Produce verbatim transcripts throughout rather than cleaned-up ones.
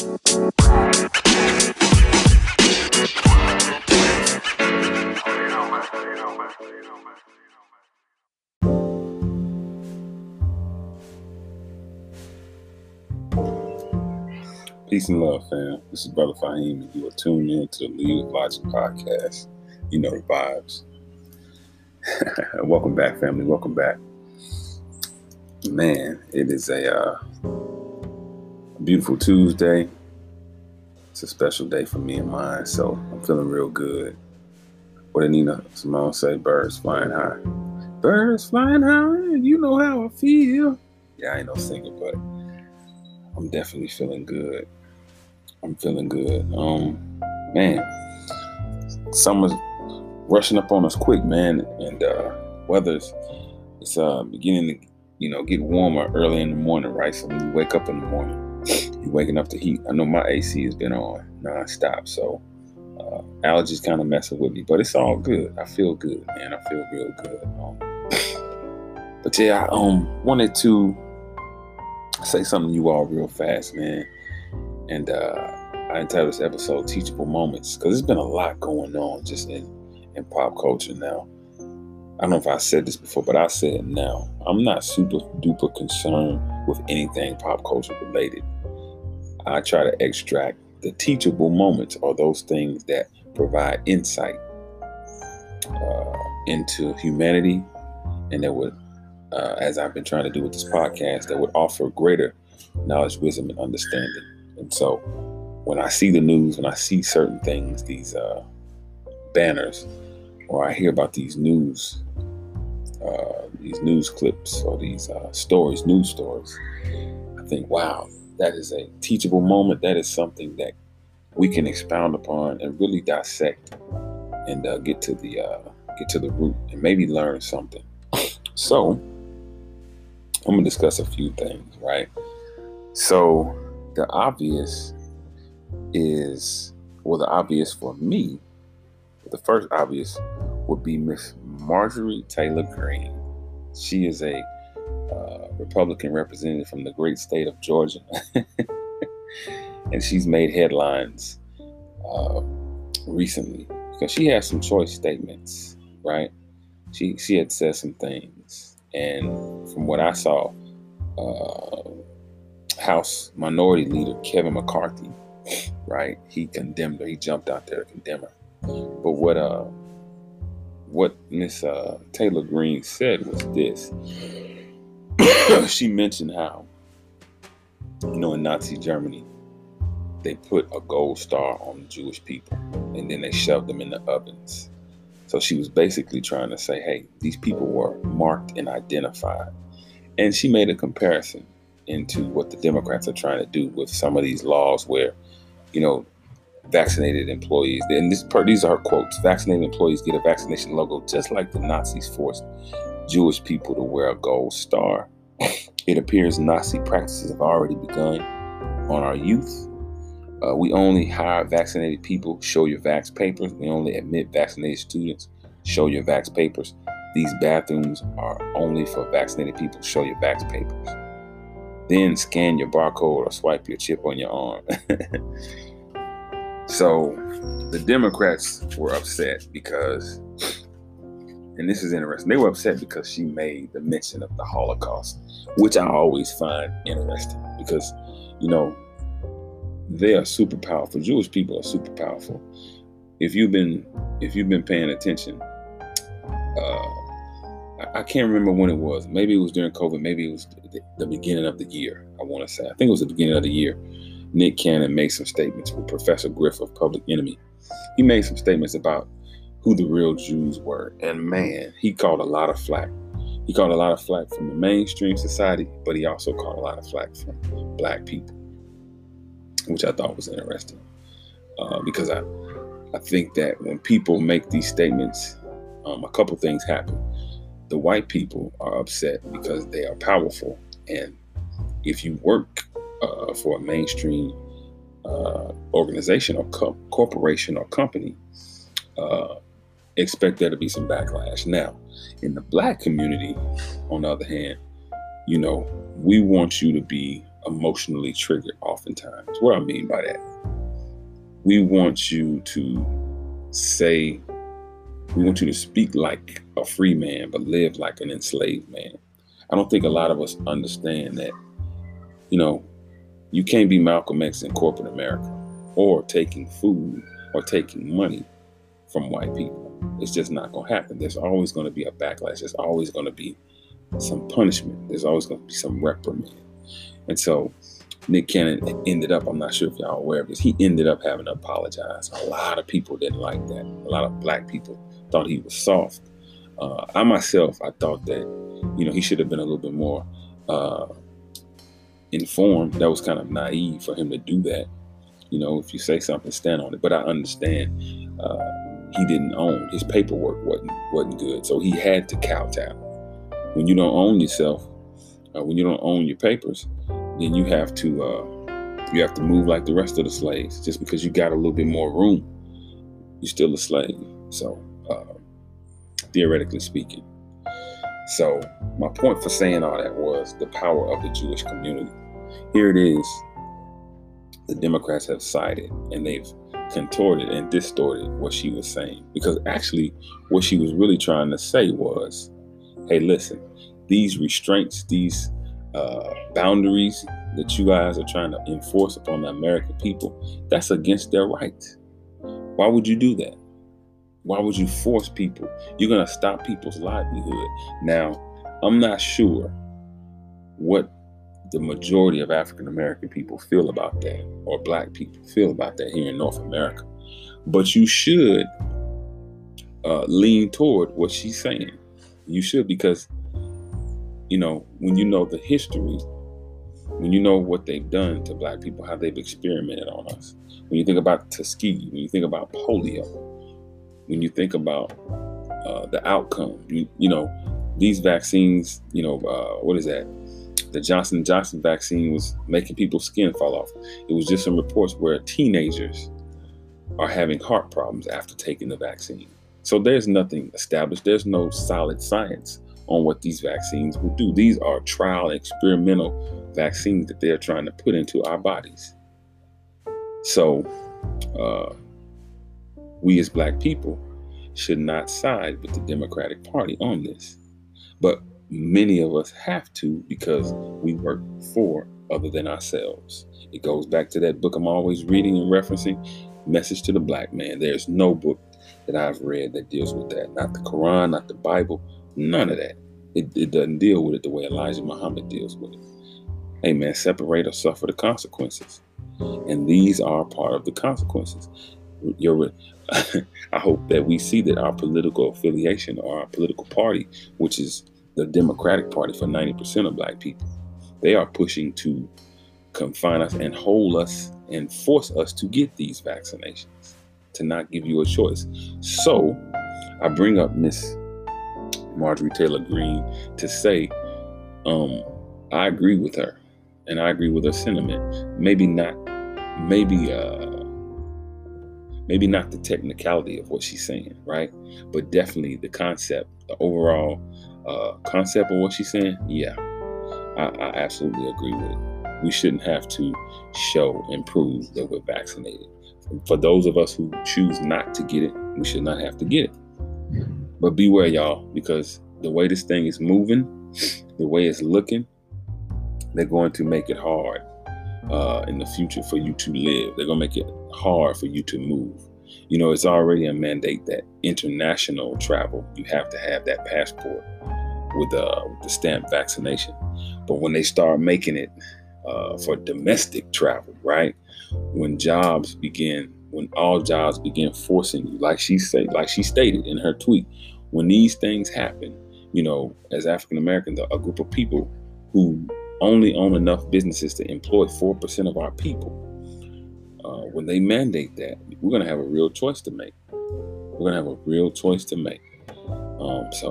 Peace and love, fam. This is Brother Fahim, and you are tuned in to the Lead with Logic Podcast. You know the vibes. Welcome back, family. Welcome back. Man, it is a uh, beautiful Tuesday. It's a special day for me and mine, so I'm feeling real good. What did Nina Simone say? Birds flying high. Birds flying high. You know how I feel. Yeah, I ain't no singer, but I'm definitely feeling good. I'm feeling good. Um, man, summer's rushing up on us quick, man, and uh, weather's it's uh beginning to you know get warmer early in the morning, right? So when you wake up in the morning, you're waking up to heat. I know my A C has been on nonstop, so uh, allergies kind of messing with me, but it's all good. I feel good, man. I feel real good. Um, but yeah, I um wanted to say something to you all real fast, man, and uh, I entitled this episode "Teachable Moments" because there's been a lot going on just in. in pop culture now. I don't know if I said this before, but I said it now. I'm not super duper concerned with anything pop culture related. I try to extract the teachable moments, or those things that provide insight uh, into humanity, and that would, uh, as I've been trying to do with this podcast, that would offer greater knowledge, wisdom, and understanding. And so when I see the news, when I see certain things, these uh, banners, or I hear about these news, uh, these news clips, or these uh, stories, news stories, I think, wow, that is a teachable moment. That is something that we can expound upon and really dissect and uh, get to the uh, get to the root and maybe learn something. So I'm gonna discuss a few things, right? So the obvious is, well, the obvious for me. The first obvious would be Miss Marjorie Taylor Greene. She is a uh, Republican representative from the great state of Georgia, and she's made headlines uh, recently because she had some choice statements. Right? She she had said some things, and from what I saw, uh, House Minority Leader Kevin McCarthy, right? He condemned her. He jumped out there to condemn her. But what uh what Miss uh, Taylor Greene said was this. She mentioned how, you know, in Nazi Germany, they put a gold star on the Jewish people, and then they shoved them in the ovens. So she was basically trying to say, hey, these people were marked and identified. And she made a comparison into what the Democrats are trying to do with some of these laws where, you know, vaccinated employees, and this part, these are her quotes, vaccinated employees get a vaccination logo just like the Nazis forced Jewish people to wear a gold star. It appears Nazi practices have already begun on our youth. Uh, we only hire vaccinated people, show your vax papers. We only admit vaccinated students, show your vax papers. These bathrooms are only for vaccinated people, show your vax papers. Then scan your barcode or swipe your chip on your arm. So the Democrats were upset because, and this is interesting, they were upset because she made the mention of the Holocaust, which I always find interesting because, you know, they are super powerful. Jewish people are super powerful. If you've been, if you've been paying attention, uh, I can't remember when it was. Maybe it was during COVID. Maybe it was the, the beginning of the year. I want to say, I think it was the beginning of the year. Nick Cannon made some statements with Professor Griff of Public Enemy. He made some statements about who the real Jews were. And man, he caught a lot of flack. He caught a lot of flack from the mainstream society, but he also caught a lot of flack from black people, which I thought was interesting. Uh, because I, I think that when people make these statements, um, a couple things happen. The white people are upset because they are powerful. And if you work Uh, for a mainstream uh, organization or co- corporation or company, uh, expect there to be some backlash. Now, in the black community, on the other hand, you know, we want you to be emotionally triggered oftentimes. What I mean by that, we want you to say, we want you to speak like a free man, but live like an enslaved man. I don't think a lot of us understand that, you know, you can't be Malcolm X in corporate America or taking food or taking money from white people. It's just not going to happen. There's always going to be a backlash. There's always going to be some punishment. There's always going to be some reprimand. And so Nick Cannon ended up, I'm not sure if y'all are aware of this, he ended up having to apologize. A lot of people didn't like that. A lot of black people thought he was soft. Uh, I myself, I thought that, you know, he should have been a little bit more uh, informed. That was kind of naive for him to do that. You know, if you say something, stand on it. But I understand uh, he didn't own. His paperwork wasn't wasn't good, so he had to kowtow. When you don't own yourself, uh, when you don't own your papers, then you have to uh, you have to move like the rest of the slaves. Just because you got a little bit more room, you're still a slave. So, uh, theoretically speaking. So, my point for saying all that was the power of the Jewish community. Here it is. The Democrats have sided, and they've contorted and distorted what she was saying, because actually what she was really trying to say was, hey, listen, these restraints, these uh, boundaries that you guys are trying to enforce upon the American people, that's against their rights. Why would you do that? Why would you force people? You're going to stop people's livelihood. Now, I'm not sure what the majority of African-American people feel about that, or black people feel about that here in North America. But you should uh, lean toward what she's saying. You should, because, you know, when you know the history, when you know what they've done to black people, how they've experimented on us, when you think about Tuskegee, when you think about polio, when you think about uh, the outcome, you, you know, these vaccines, you know, uh, what is that? The Johnson and Johnson vaccine was making people's skin fall off. It was just some reports where teenagers are having heart problems after taking the vaccine. So there's nothing established. There's no solid science on what these vaccines will do. These are trial experimental vaccines that they're trying to put into our bodies. So uh, we as black people should not side with the Democratic Party on this. But many of us have to, because we work for other than ourselves. It goes back to that book I'm always reading and referencing, Message to the Black Man. There's no book that I've read that deals with that. Not the Quran, not the Bible, none of that. It, it doesn't deal with it the way Elijah Muhammad deals with it. Hey man, separate or suffer the consequences. And these are part of the consequences. You're, I hope that we see that our political affiliation or our political party, which is the Democratic Party for ninety percent of black people, they are pushing to confine us and hold us and force us to get these vaccinations, to not give you a choice. So I bring up Miss Marjorie Taylor Greene to say, um, I agree with her, and I agree with her sentiment. Maybe not, maybe, uh, maybe not the technicality of what she's saying, right? But definitely the concept, the overall Uh, concept of what she's saying, yeah, I, I absolutely agree with it. We shouldn't have to show and prove that we're vaccinated. For those of us who choose not to get it, we should not have to get it. But beware, y'all, because the way this thing is moving, the way it's looking, they're going to make it hard uh, in the future for you to live. They're going to make it hard for you to move. You know, it's already a mandate that international travel, you have to have that passport with, uh, with the stamp vaccination. But when they start making it uh, for domestic travel, right? When jobs begin, when all jobs begin forcing you, like she say, like she stated in her tweet, when these things happen, you know, as African Americans, a group of people who only own enough businesses to employ four percent of our people, Uh, when they mandate that, we're going to have a real choice to make. We're going to have a real choice to make. Um, so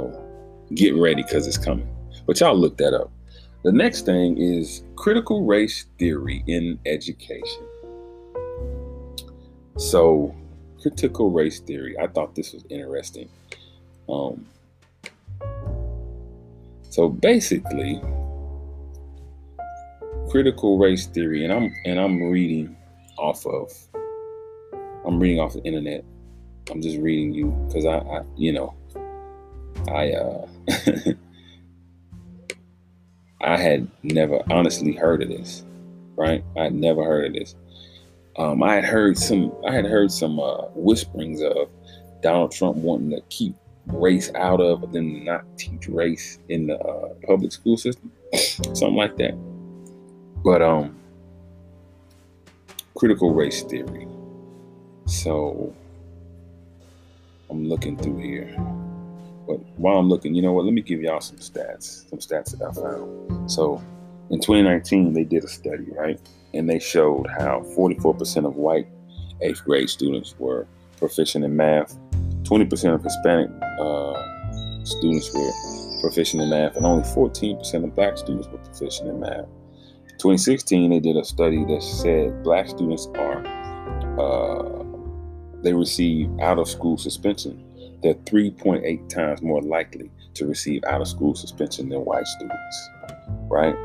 get ready, because it's coming. But y'all look that up. The next thing is critical race theory in education. So critical race theory, I thought this was interesting. Um, so basically, critical race theory, and I'm and I'm reading off of I'm reading off the internet. I'm just reading you because I, I you know I uh I had never honestly heard of this, right? I had never heard of this. Um, I had heard some I had heard some uh, whisperings of Donald Trump wanting to keep race out of, but then not teach race in the uh, public school system, something like that. But um, critical race theory. So I'm looking through here, but while I'm looking, you know what? Let me give y'all some stats, some stats that I found. So in twenty nineteen, they did a study, right? And they showed how forty-four percent of white eighth grade students were proficient in math, twenty percent of Hispanic uh, students were proficient in math, and only fourteen percent of black students were proficient in math. In twenty sixteen, they did a study that said black students are, uh, they receive out-of-school suspension. They're three point eight times more likely to receive out-of-school suspension than white students, right?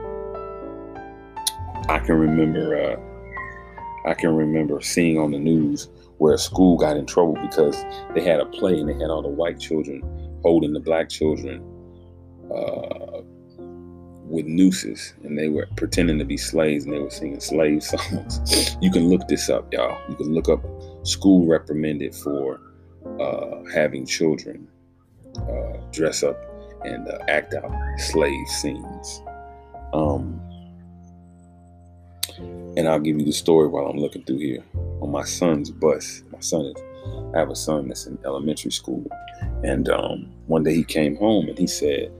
I can remember, uh, I can remember seeing on the news where a school got in trouble because they had a play and they had all the white children holding the black children uh, with nooses, and they were pretending to be slaves and they were singing slave songs. You can look this up, y'all. You can look up school reprimanded for uh, having children uh, dress up and uh, act out slave scenes. Um, And I'll give you the story while I'm looking through here. On my son's bus, my son is, I have a son that's in elementary school. And um, one day he came home and he said,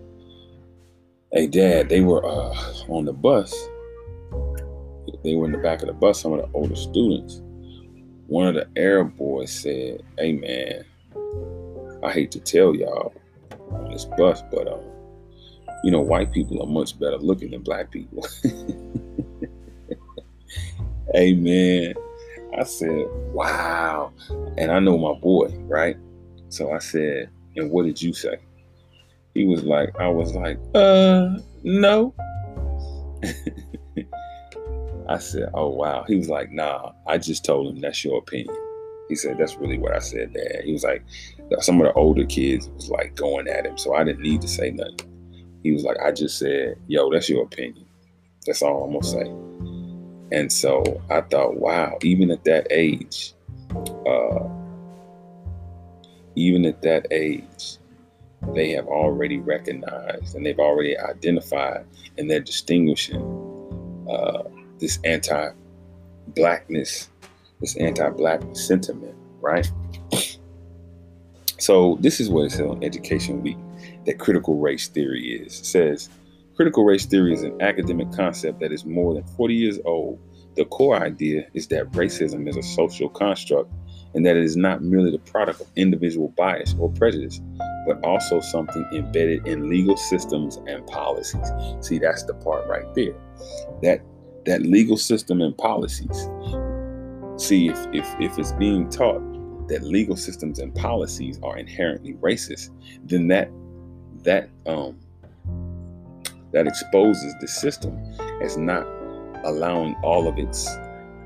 "Hey, Dad, they were uh, on the bus. They were in the back of the bus, some of the older students. One of the Arab boys said, 'Hey, man, I hate to tell y'all on this bus, but, um, you know, white people are much better looking than black people.'" Hey, man, I said, wow. And I know my boy, right? So I said, "And what did you say?" He was like, I was like, uh, no. I said, oh, wow. He was like, nah, I just told him that's your opinion. He said, that's really what I said, Dad. He was like, some of the older kids was like going at him, so I didn't need to say nothing. He was like, I just said, yo, that's your opinion. That's all I'm going to say. And so I thought, wow, even at that age, uh, even at that age, they have already recognized and they've already identified and they're distinguishing uh, this anti-blackness, this anti-black sentiment, right? So this is what it said on Education Week that critical race theory is. It says, critical race theory is an academic concept that is more than forty years old. The core idea is that racism is a social construct and that it is not merely the product of individual bias or prejudice, but also something embedded in legal systems and policies. See, that's the part right there. That that legal system and policies. See, if if, if it's being taught that legal systems and policies are inherently racist, then that that um that exposes the system as not allowing all of its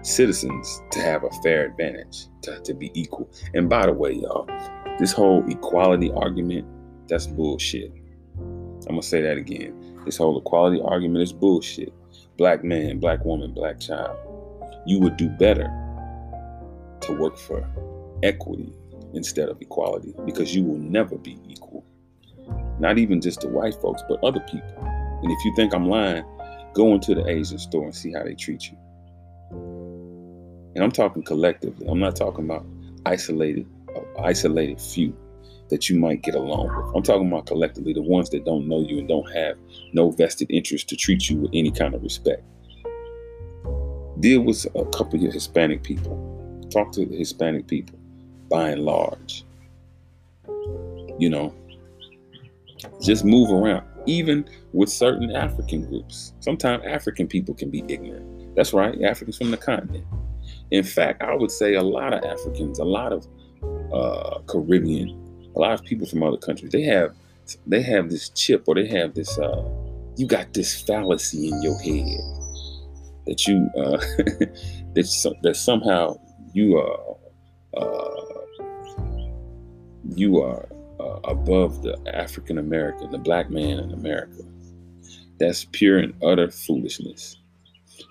citizens to have a fair advantage, to, to be equal. And by the way, y'all, this whole equality argument, that's bullshit. I'm gonna say that again. This whole equality argument is bullshit. Black man, black woman, black child. You would do better to work for equity instead of equality, because you will never be equal. Not even just to white folks, but other people. And if you think I'm lying, go into the Asian store and see how they treat you. And I'm talking collectively. I'm not talking about isolated, uh, isolated few that you might get along with. I'm talking about collectively, the ones that don't know you and don't have no vested interest to treat you with any kind of respect. Deal with a couple of your Hispanic people. Talk to the Hispanic people, by and large. You know, just move around. Even with certain African groups. Sometimes African people can be ignorant. That's right, Africans from the continent. In fact, I would say a lot of Africans, a lot of uh, Caribbean, a lot of people from other countries, they have they have this chip or they have this, uh, you got this fallacy in your head. that you uh, that that somehow you are uh, you are uh, above the African American, the black man in America. That's pure and utter foolishness.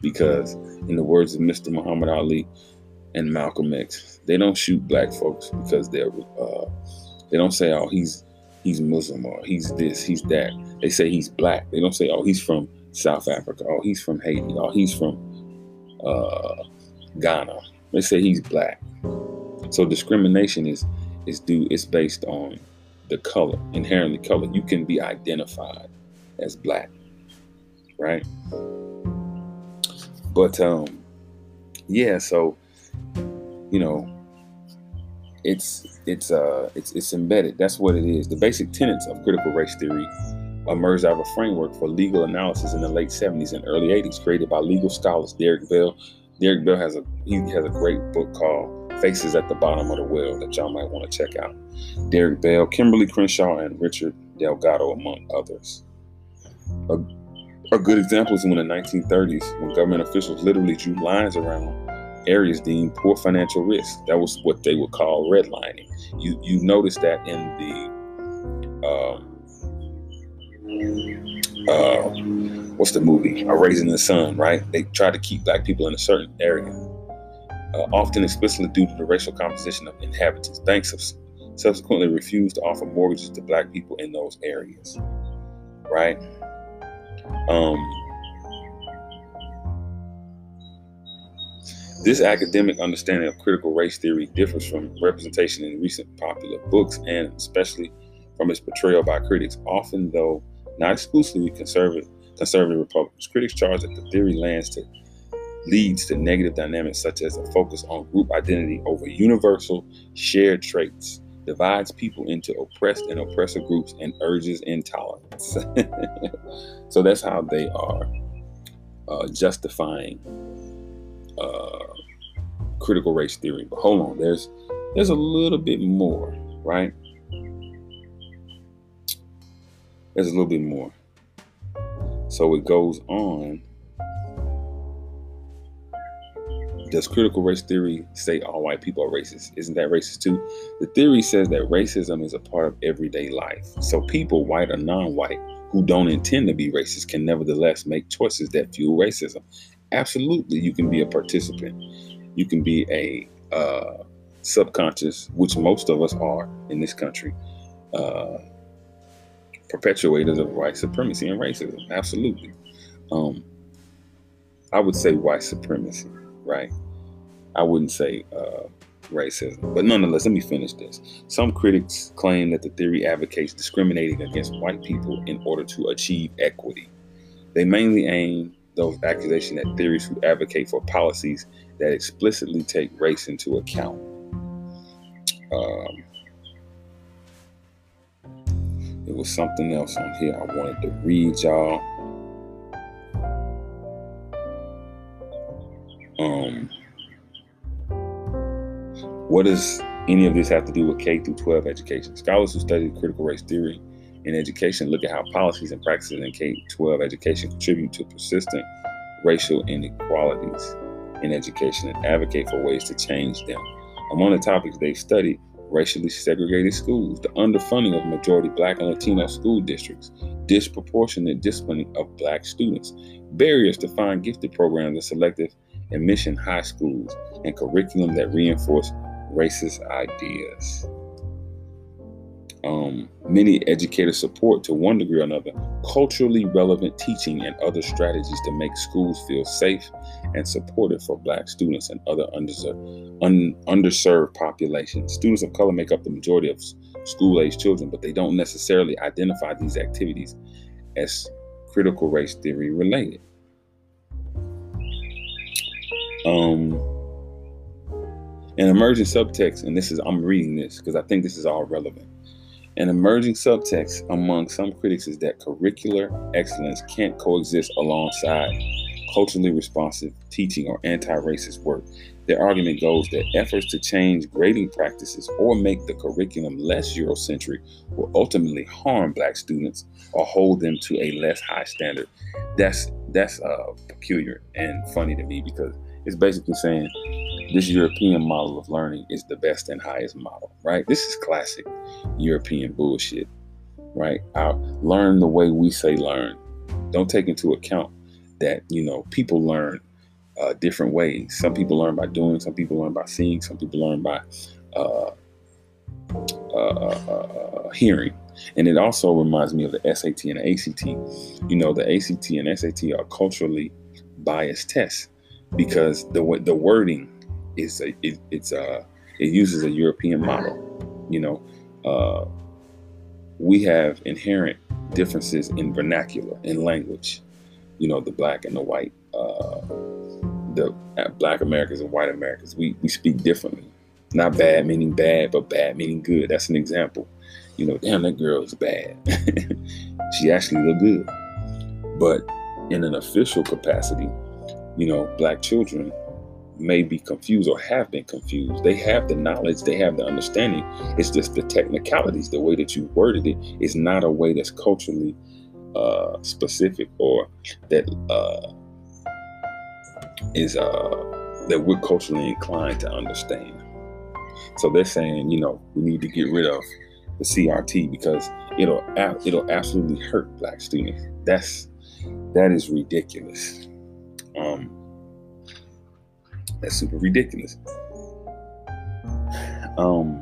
Because in the words of Mister Muhammad Ali and Malcolm X, they don't shoot black folks because they're uh, they don't say, oh, he's he's Muslim, or he's this, he's that. They say he's black. They don't say, oh, he's from South Africa, or he's from Haiti, or he's from uh, Ghana. They say he's black. So discrimination is is due. It's based on the color, inherently color. You can be identified as black, right? But um, yeah, so you know, it's it's uh it's it's embedded. That's what it is. The basic tenets of critical race theory emerged out of a framework for legal analysis in the late seventies and early eighties, created by legal scholars Derrick Bell. Derrick Bell has a he has a great book called Faces at the Bottom of the Well that y'all might want to check out. Derrick Bell, Kimberly Crenshaw, and Richard Delgado, among others. A, A good example is when in the nineteen thirties, when government officials literally drew lines around areas deemed poor financial risk. That was what they would call redlining. You you notice that in the um, uh, what's the movie? A Raisin in the Sun, right? They tried to keep black people in a certain area, uh, often explicitly due to the racial composition of inhabitants. Banks subsequently refused to offer mortgages to black people in those areas, right? Um, this academic understanding of critical race theory differs from representation in recent popular books, and especially from its portrayal by critics, often, though not exclusively, conservative, conservative Republicans. Critics charge that the theory lands to leads to negative dynamics such as a focus on group identity over universal shared traits, divides people into oppressed and oppressor groups, and urges intolerance. So that's how they are uh, justifying uh, critical race theory. But hold on, there's there's a little bit more, right? There's a little bit more. So it goes on. Does critical race theory say all white people are racist? Isn't that racist too? The theory says that racism is a part of everyday life. So people, white or non-white, who don't intend to be racist can nevertheless make choices that fuel racism. Absolutely, you can be a participant. You can be a uh, subconscious, which most of us are in this country, uh, perpetuators of white supremacy and racism. Absolutely. Um, I would say white supremacy. Right. I wouldn't say uh, racism, but nonetheless, let me finish this. Some critics claim that the theory advocates discriminating against white people in order to achieve equity. They mainly aim those accusations at theorists who advocate for policies that explicitly take race into account. Um, it was something else on here I wanted to read y'all. Um, what does any of this have to do with K through twelve education? Scholars who study critical race theory in education look at how policies and practices in K twelve education contribute to persistent racial inequalities in education and advocate for ways to change them. Among the topics they studied, racially segregated schools, the underfunding of majority black and Latino school districts, disproportionate disciplining of black students, barriers to find gifted programs and selective admission high schools, and curriculum that reinforce racist ideas. Um, many educators support, to one degree or another, culturally relevant teaching and other strategies to make schools feel safe and supportive for black students and other underserved, un- underserved populations. Students of color make up the majority of school-age children, but they don't necessarily identify these activities as critical race theory related. Um, an emerging subtext, and this is, I'm reading this because I think this is all relevant. An emerging subtext among some critics is that curricular excellence can't coexist alongside culturally responsive teaching or anti-racist work. Their argument goes that efforts to change grading practices or make the curriculum less Eurocentric will ultimately harm black students or hold them to a less high standard. That's that's uh, peculiar and funny to me, because it's basically saying this European model of learning is the best and highest model, right? This is classic European bullshit, right? Our, learn the way we say learn. Don't take into account that, you know, people learn uh, different ways. Some people learn by doing, some people learn by seeing, some people learn by uh, uh, uh, hearing. And it also reminds me of the S A T and the A C T. You know, the A C T and S A T are culturally biased tests because the the wording is a, it, it's uh it uses a European model. You know, uh, we have inherent differences in vernacular, in language. You know, the black and the white, uh, the black Americans and white Americans. We we speak differently. Not bad meaning bad, but bad meaning good. That's an example. You know, damn, that girl is bad. She actually looked good. But in an official capacity, you know, black children may be confused or have been confused. They have the knowledge, they have the understanding. It's just the technicalities, the way that you worded it is not a way that's culturally uh, specific or that uh, is uh, that we're culturally inclined to understand. So they're saying, you know, we need to get rid of the C R T because it'll it'll absolutely hurt black students. That's that is ridiculous. Um, that's super ridiculous. Um,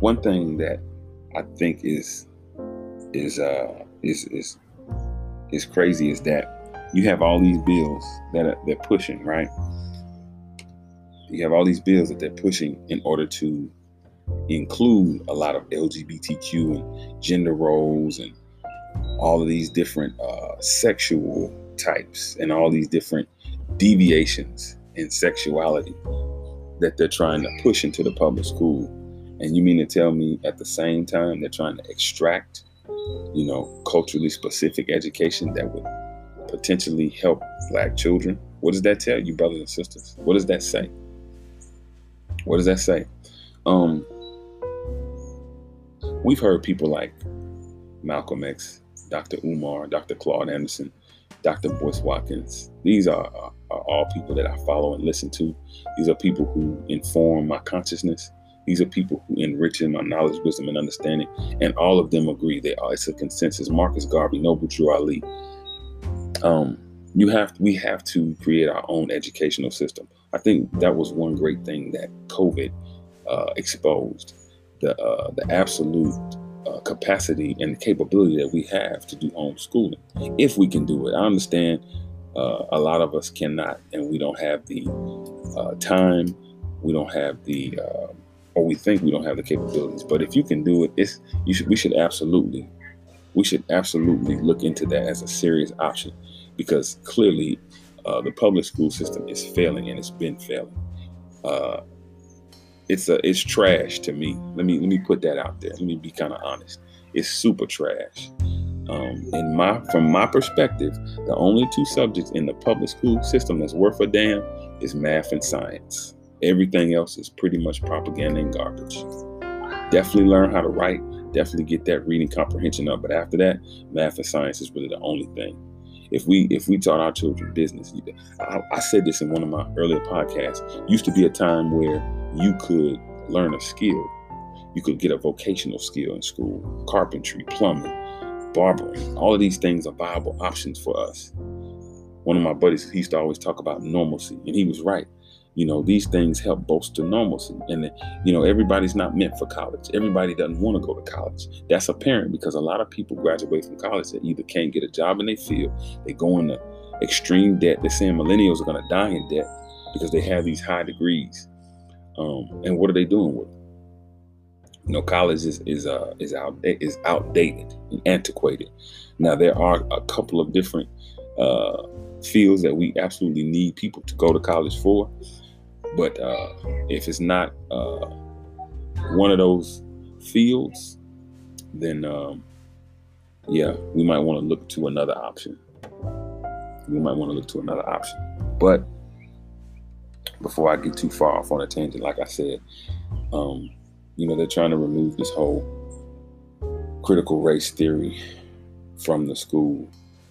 one thing that I think is is uh is is is crazy is that you have all these bills that are, they're pushing, right? You have all these bills that they're pushing in order to include a lot of L G B T Q and gender roles and all of these different uh, sexual types and all these different deviations in sexuality that they're trying to push into the public school. And you mean to tell me at the same time they're trying to extract, you know, culturally specific education that would potentially help black children? What does that tell you, brothers and sisters? What does that say? What does that say? Um, we've heard people like Malcolm X, Doctor Umar, Doctor Claude Anderson, Doctor Boyce Watkins. These are, are, are all people that I follow and listen to. These are people who inform my consciousness. These are people who enrich in my knowledge, wisdom, and understanding. And all of them agree. They are, it's a consensus. Marcus Garvey, Noble Drew Ali. Um, you have, we have to create our own educational system. I think that was one great thing that COVID Uh, exposed, the uh, the absolute uh, capacity and the capability that we have to do homeschooling, if we can do it. I understand uh, a lot of us cannot, and we don't have the uh, time, we don't have the, uh, or we think we don't have the capabilities. But if you can do it, it's you should we should absolutely we should absolutely look into that as a serious option, because clearly uh, the public school system is failing, and it's been failing. Uh, It's a, it's trash to me. Let me let me put that out there. Let me be kind of honest. It's super trash. Um, in my from my perspective, the only two subjects in the public school system that's worth a damn is math and science. Everything else is pretty much propaganda and garbage. Definitely learn how to write. Definitely get that reading comprehension up. But after that, math and science is really the only thing. If we if we taught our children business, I, I said this in one of my earlier podcasts. Used to be a time where you could learn a skill. You could get a vocational skill in school. Carpentry, plumbing, barbering. All of these things are viable options for us. One of my buddies, he used to always talk about normalcy, and he was right. You know, these things help bolster normalcy. And, you know, everybody's not meant for college. Everybody doesn't want to go to college. That's apparent because a lot of people graduate from college that either can't get a job in their field, they go into extreme debt. They're saying millennials are going to die in debt because they have these high degrees. Um, and what are they doing with it? You know, college is is uh, is out is outdated and antiquated. Now there are a couple of different uh, fields that we absolutely need people to go to college for, but uh, if it's not uh, one of those fields, then um, yeah, we might want to look to another option. We might want to look to another option, but. Before I get too far off on a tangent, like I said, um, you know, they're trying to remove this whole critical race theory from the school.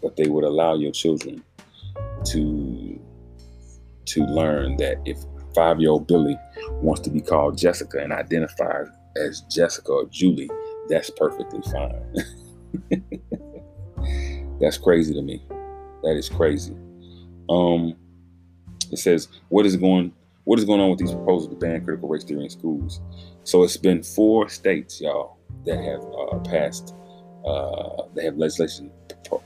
but they would allow your children to to learn that if five-year-old Billy wants to be called Jessica and identifies as Jessica or Julie, that's perfectly fine. That's crazy to me. That is crazy. Um, it says, what is going what is going on with these proposals to ban critical race theory in schools? So it's been four states, y'all, that have uh, passed, uh, they have legislation uh,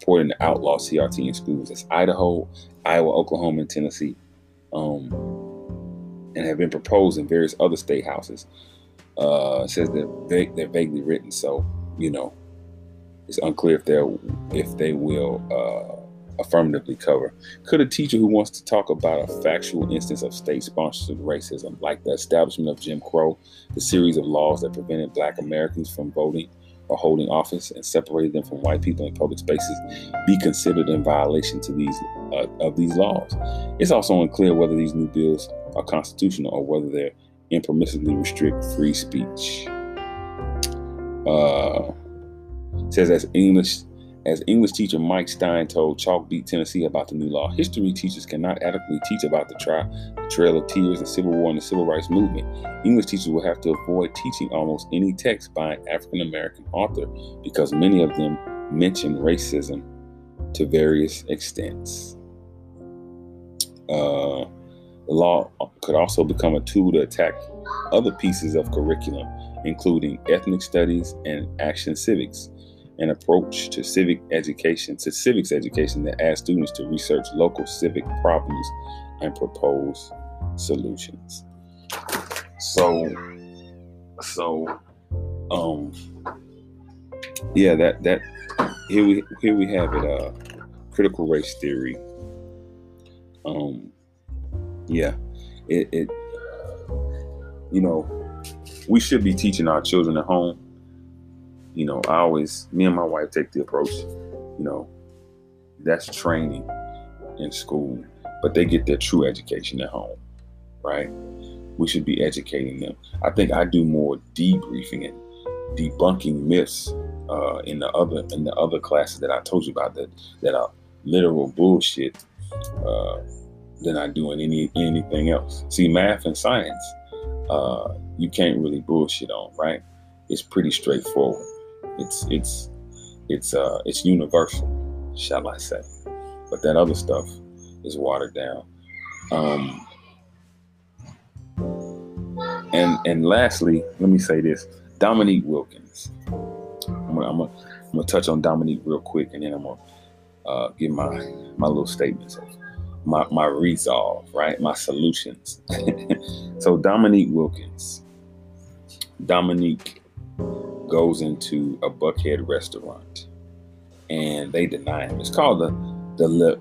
purporting to outlaw C R T in schools. It's Idaho, Iowa, Oklahoma, and Tennessee. Um, and have been proposed in various other state houses. Uh, it says they're, vague, they're vaguely written, so, you know, it's unclear if they're if they will uh, affirmatively cover. Could a teacher who wants to talk about a factual instance of state-sponsored racism, like the establishment of Jim Crow, the series of laws that prevented Black Americans from voting or holding office and separated them from white people in public spaces, be considered in violation to these uh, of these laws? It's also unclear whether these new bills are constitutional or whether they're impermissibly restrict free speech. Uh, It says, as English as English teacher Mike Stein told Chalkbeat Tennessee about the new law, history teachers cannot adequately teach about the, tri- the Trail of Tears, the Civil War, and the Civil Rights Movement. English teachers will have to avoid teaching almost any text by an African-American author because many of them mention racism to various extents. Uh, the law could also become a tool to attack other pieces of curriculum, including ethnic studies and action civics. An approach to civic education, to civics education that asks students to research local civic problems and propose solutions. So, so, um, yeah, that, that, here we, here we have it, uh, critical race theory. Um, yeah, it, it, you know, we should be teaching our children at home. You know, I always, me and my wife take the approach, you know, that's training in school, but they get their true education at home, right? We should be educating them. I think I do more debriefing and debunking myths uh, in the other in the other classes that I told you about that that are literal bullshit uh, than I do in any anything else. See, math and science, uh, you can't really bullshit on, right? It's pretty straightforward. It's it's it's uh it's universal, shall I say? But that other stuff is watered down. Um, and and lastly, let me say this: Dominique Wilkins. I'm gonna, I'm gonna, I'm gonna touch on Dominique real quick, and then I'm gonna uh, give my my little statements, my my resolve, right? My solutions. So Dominique Wilkins. Dominique goes into a Buckhead restaurant and they deny him. It's called the the La,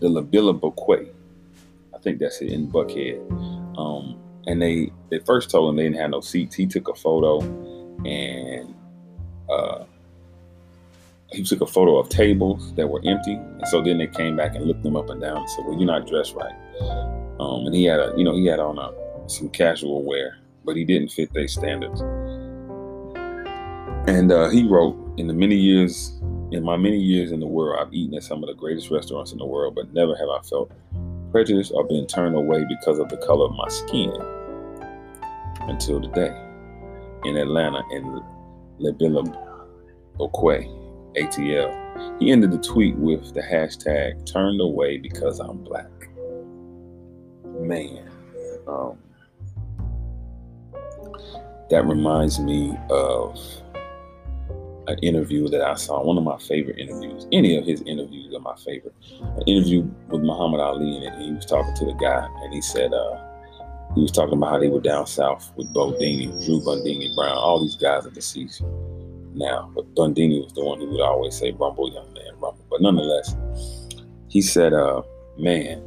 the Labilla Bouquet. I think that's it in Buckhead. Um, and they, they first told him they didn't have no seats. He took a photo and uh, he took a photo of tables that were empty. And so then they came back and looked them up and down and said, well, you're not dressed right. Um, and he had a, you know, he had on a, some casual wear, but he didn't fit their standards. And uh, he wrote, in the many years, in my many years in the world, I've eaten at some of the greatest restaurants in the world, but never have I felt prejudiced or been turned away because of the color of my skin until today in Atlanta in Labilla Bouquet, A T L. He ended the tweet with the hashtag turned away because I'm black. Man. Um, That reminds me of an interview that I saw, one of my favorite interviews. Any of his interviews are my favorite. An interview with Muhammad Ali, and he was talking to the guy, and he said, uh, he was talking about how they were down south with Bundini, Drew Bundini Brown. All these guys are deceased now, but Bundini was the one who would always say, rumble, young man, rumble. But nonetheless, he said, uh, man,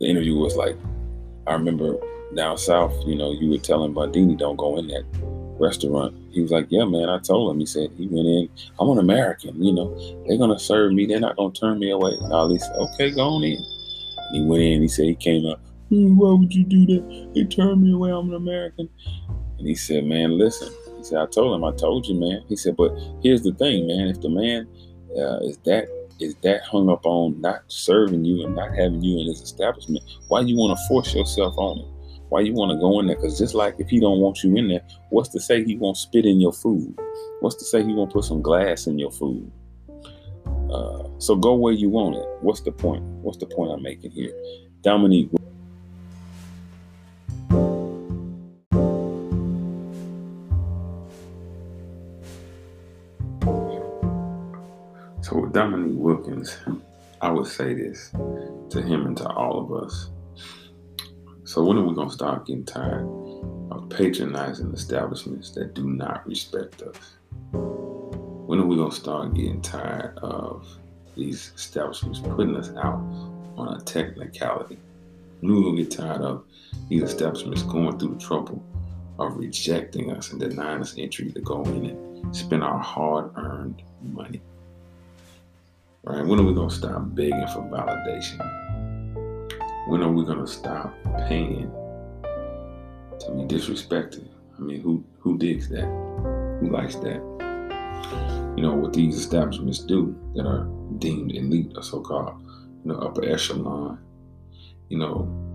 the interview was like, I remember down south, you know, you were telling Bundini don't go in that restaurant. He was like, yeah, man, I told him. He said, he went in, I'm an American, you know, they're going to serve me. They're not going to turn me away. And Ali said, okay, go on in. And he went in, he said, he came up, hmm, why would you do that? They turned me away, I'm an American. And he said, man, listen. He said, I told him, I told you, man. He said, but here's the thing, man, if the man, uh, is that is that hung up on not serving you and not having you in his establishment? Why do you want to force yourself on him? Why you want to go in there? Because just like if he don't want you in there, what's to say he won't spit in your food? What's to say he won't put some glass in your food? Uh, so go where you want it. What's the point? What's the point I'm making here? Dominique. So with Dominique Wilkins, I would say this to him and to all of us. So when are we going to start getting tired of patronizing establishments that do not respect us? When are we going to start getting tired of these establishments putting us out on a technicality? When are we going to get tired of these establishments going through the trouble of rejecting us and denying us entry to go in and spend our hard-earned money? Right? When are we going to stop begging for validation? When are we gonna stop paying to be disrespected? I mean, who who digs that? Who likes that? You know what these establishments do that are deemed elite or so-called, you know, upper echelon. You know,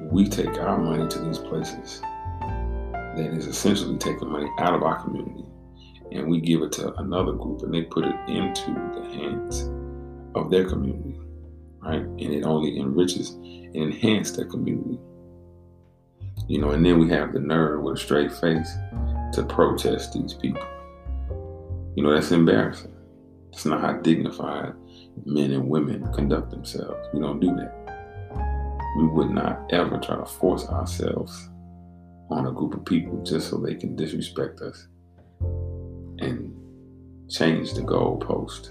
we take our money to these places that is essentially taking money out of our community, and we give it to another group, and they put it into the hands of their community. Right? And it only enriches and enhances that community. You know, and then we have the nerve with a straight face to protest these people. You know, that's embarrassing. It's not how dignified men and women conduct themselves. We don't do that. We would not ever try to force ourselves on a group of people just so they can disrespect us and change the goalpost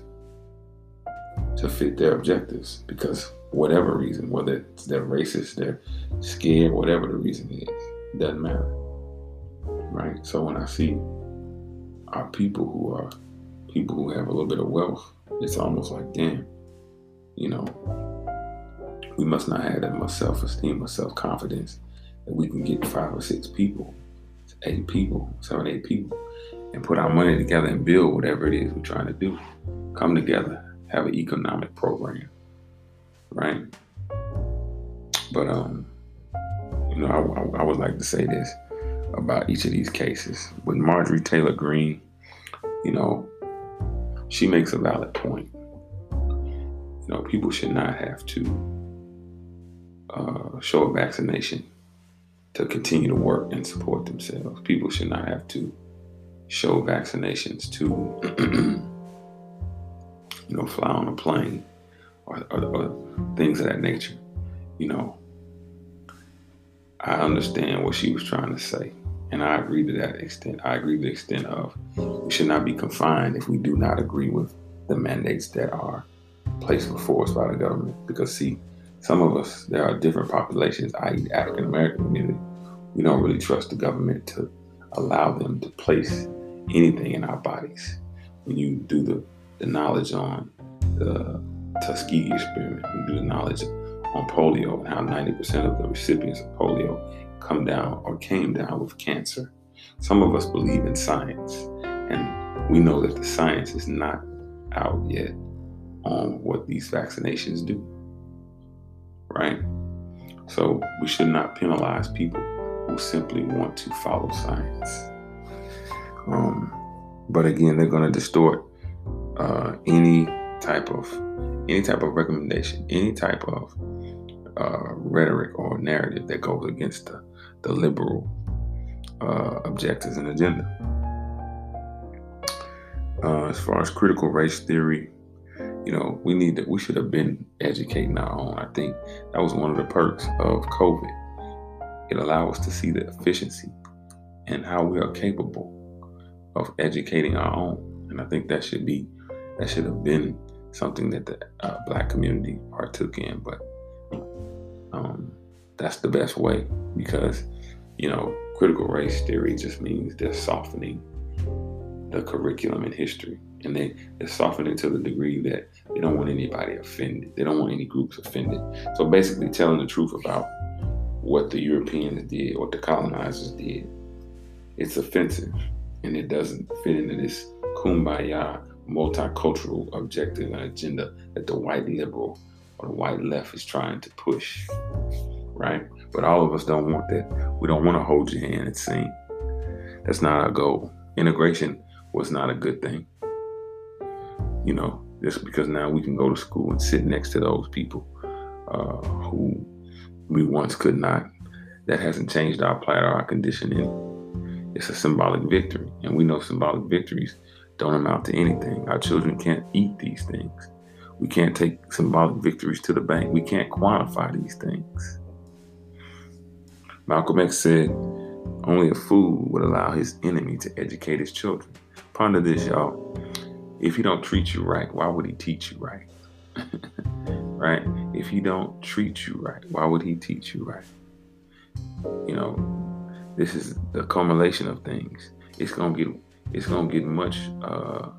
to fit their objectives, because whatever reason, whether it's they're racist, they're scared, whatever the reason is, it doesn't matter, right? So when I see our people who are people who have a little bit of wealth, it's almost like, damn, you know, we must not have that much self-esteem or self-confidence that we can get five or six people, eight people, seven, eight people, and put our money together and build whatever it is we're trying to do. Come together. Have an economic program, right? But, um, you know, I, I would like to say this about each of these cases. With Marjorie Taylor Greene, you know, she makes a valid point. You know, people should not have to uh, show a vaccination to continue to work and support themselves. People should not have to show vaccinations to you know, fly on a plane or, or, or things of that nature. You know, I understand what she was trying to say, and I agree to that extent. I agree to the extent of we should not be confined if we do not agree with the mandates that are placed before us by the government. Because, see, some of us, there are different populations, that is the African-American community, we don't really trust the government to allow them to place anything in our bodies. When you do the the knowledge on the Tuskegee experiment, we do the knowledge on polio and how ninety percent of the recipients of polio come down or came down with cancer. Some of us believe in science, and we know that the science is not out yet on what these vaccinations do, right? So we should not penalize people who simply want to follow science. Um, but again, they're going to distort Uh, any type of any type of recommendation, any type of uh, rhetoric or narrative that goes against the, the liberal uh, objectives and agenda. Uh, as far as critical race theory, you know, we need to, we should have been educating our own. I think that was one of the perks of COVID. It allowed us to see the efficiency and how we are capable of educating our own, and I think that should be. That should have been something that the uh, black community partook in, but um, that's the best way, because, you know, critical race theory just means they're softening the curriculum in history, and they, they're softening to the degree that they don't want anybody offended. They don't want any groups offended. So basically telling the truth about what the Europeans did, what the colonizers did, it's offensive, and it doesn't fit into this kumbaya multicultural objective and agenda that the white liberal or the white left is trying to push, right? But all of us don't want that. We don't want to hold your hand and sing. That's not our goal. Integration was not a good thing. You know, just because now we can go to school and sit next to those people uh, who we once could not. That hasn't changed our plight or our conditioning. It's a symbolic victory. And we know symbolic victories don't amount to anything. Our children can't eat these things. We can't take symbolic victories to the bank. We can't quantify these things. Malcolm X said, only a fool would allow his enemy to educate his children. Ponder this, y'all. If he don't treat you right, why would he teach you right? Right? If he don't treat you right, why would he teach you right? You know, this is the culmination of things. It's gonna get, it's gonna get much, uh,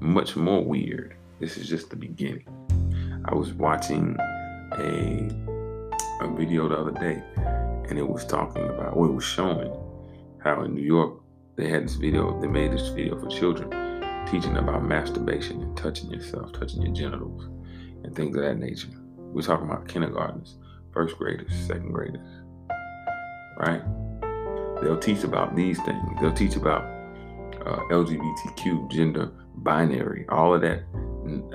much more weird. This is just the beginning. I was watching a a video the other day, and it was talking about, well, it was showing how in New York they had this video. They made this video for children, teaching about masturbation and touching yourself, touching your genitals, and things of that nature. We're talking about kindergartners, first graders, second graders. Right? They'll teach about these things. They'll teach about uh, L G B T Q, gender, binary, all of that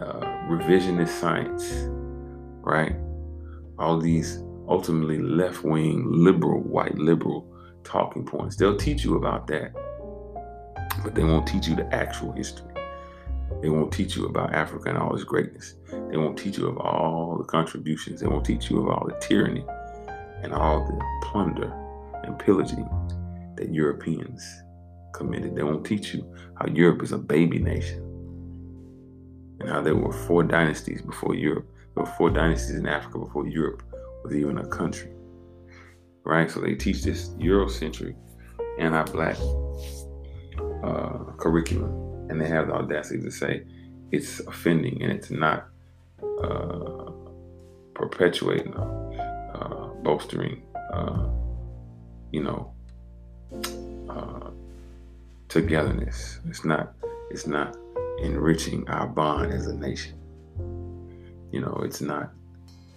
uh, revisionist science, right? All these ultimately left-wing, liberal, white liberal talking points. They'll teach you about that, but they won't teach you the actual history. They won't teach you about Africa and all its greatness. They won't teach you of all the contributions. They won't teach you of all the tyranny and all the plunder and pillaging that Europeans committed. They won't teach you how Europe is a baby nation and how there were four dynasties before Europe. There were four dynasties in Africa before Europe was even a country, right? So they teach this Eurocentric anti-black uh, curriculum, and they have the audacity to say it's offending and it's not uh, perpetuating, uh, bolstering, uh, you know, uh, togetherness. It's not, it's not enriching our bond as a nation. You know, it's not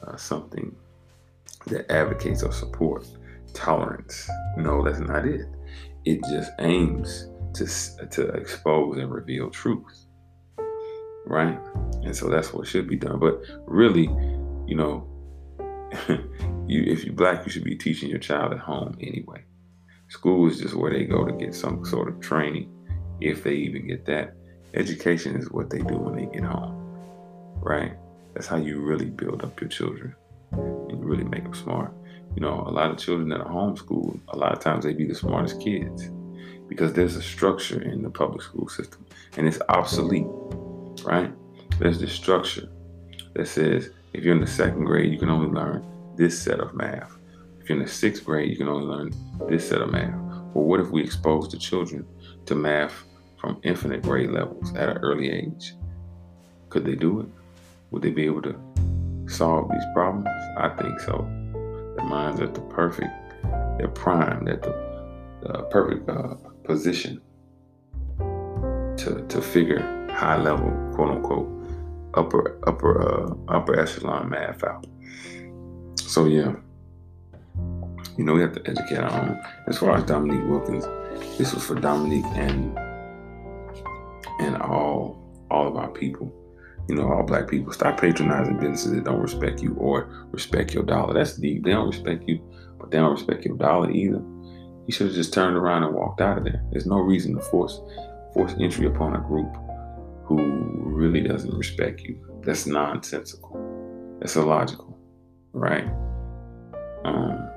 uh, something that advocates or supports tolerance. No, that's not it. It just aims to to expose and reveal truth, right? And so that's what should be done. But really, you know, you if you're black, you should be teaching your child at home anyway. School is just where they go to get some sort of training, if they even get that. Education is what they do when they get home, right? That's how you really build up your children and you really make them smart. You know, a lot of children that are homeschooled, a lot of times they be the smartest kids because there's a structure in the public school system and it's obsolete, right? There's this structure that says if you're in the second grade, you can only learn this set of math. If you're in the sixth grade, you can only learn this set of math. Well, what if we expose the children to math from infinite grade levels at an early age? Could they do it? Would they be able to solve these problems? I think so. Their minds are at the perfect, they're primed at the, the perfect uh, position to to figure high level, quote unquote, upper upper uh, upper echelon math out. So yeah. You know, we have to educate our own. As far as Dominique Wilkins, this was for Dominique and and all all of our people. You know, all black people. Stop patronizing businesses that don't respect you or respect your dollar. That's deep. They don't respect you, but they don't respect your dollar either. You should have just turned around and walked out of there. There's no reason to force force entry upon a group who really doesn't respect you. That's nonsensical. That's illogical, right? Um.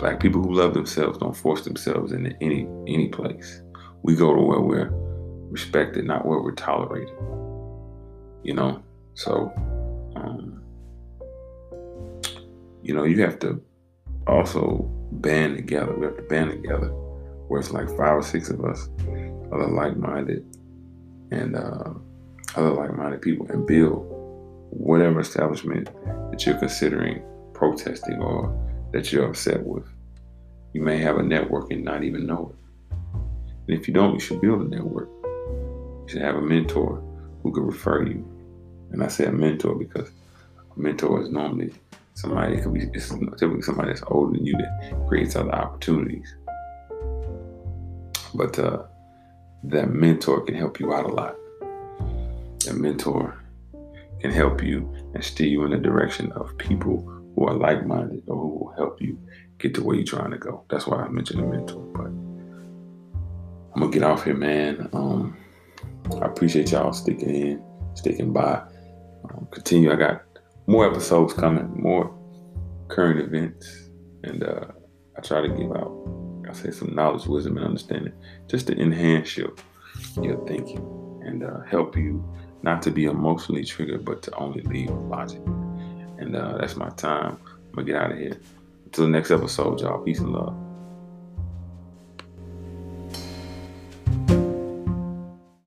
Black people who love themselves don't force themselves into any any place. We go to where we're respected, not where we're tolerated. You know, so um, you know, you have to also band together. We have to band together, where it's like five or six of us, other like-minded and uh, other like-minded people, and build whatever establishment that you're considering protesting or that you're upset with. You may have a network and not even know it. And if you don't, you should build a network. should have a mentor who could refer you. And I say a mentor because a mentor is normally somebody that could be it's typically somebody that's older than you that creates other opportunities. But uh, that mentor can help you out a lot. That mentor can help you and steer you in the direction of people who are like-minded or who will help you get to where you're trying to go. That's why I mentioned a mentor. But I'm gonna get off here, man. Um, I appreciate y'all sticking in, sticking by. Um, continue. I got more episodes coming, more current events, and uh, I try to give out, I say, some knowledge, wisdom, and understanding, just to enhance your your thinking and uh, help you not to be emotionally triggered, but to only lead with logic. And uh, that's my time. I'm gonna get out of here. Until the next episode, y'all. Peace and love.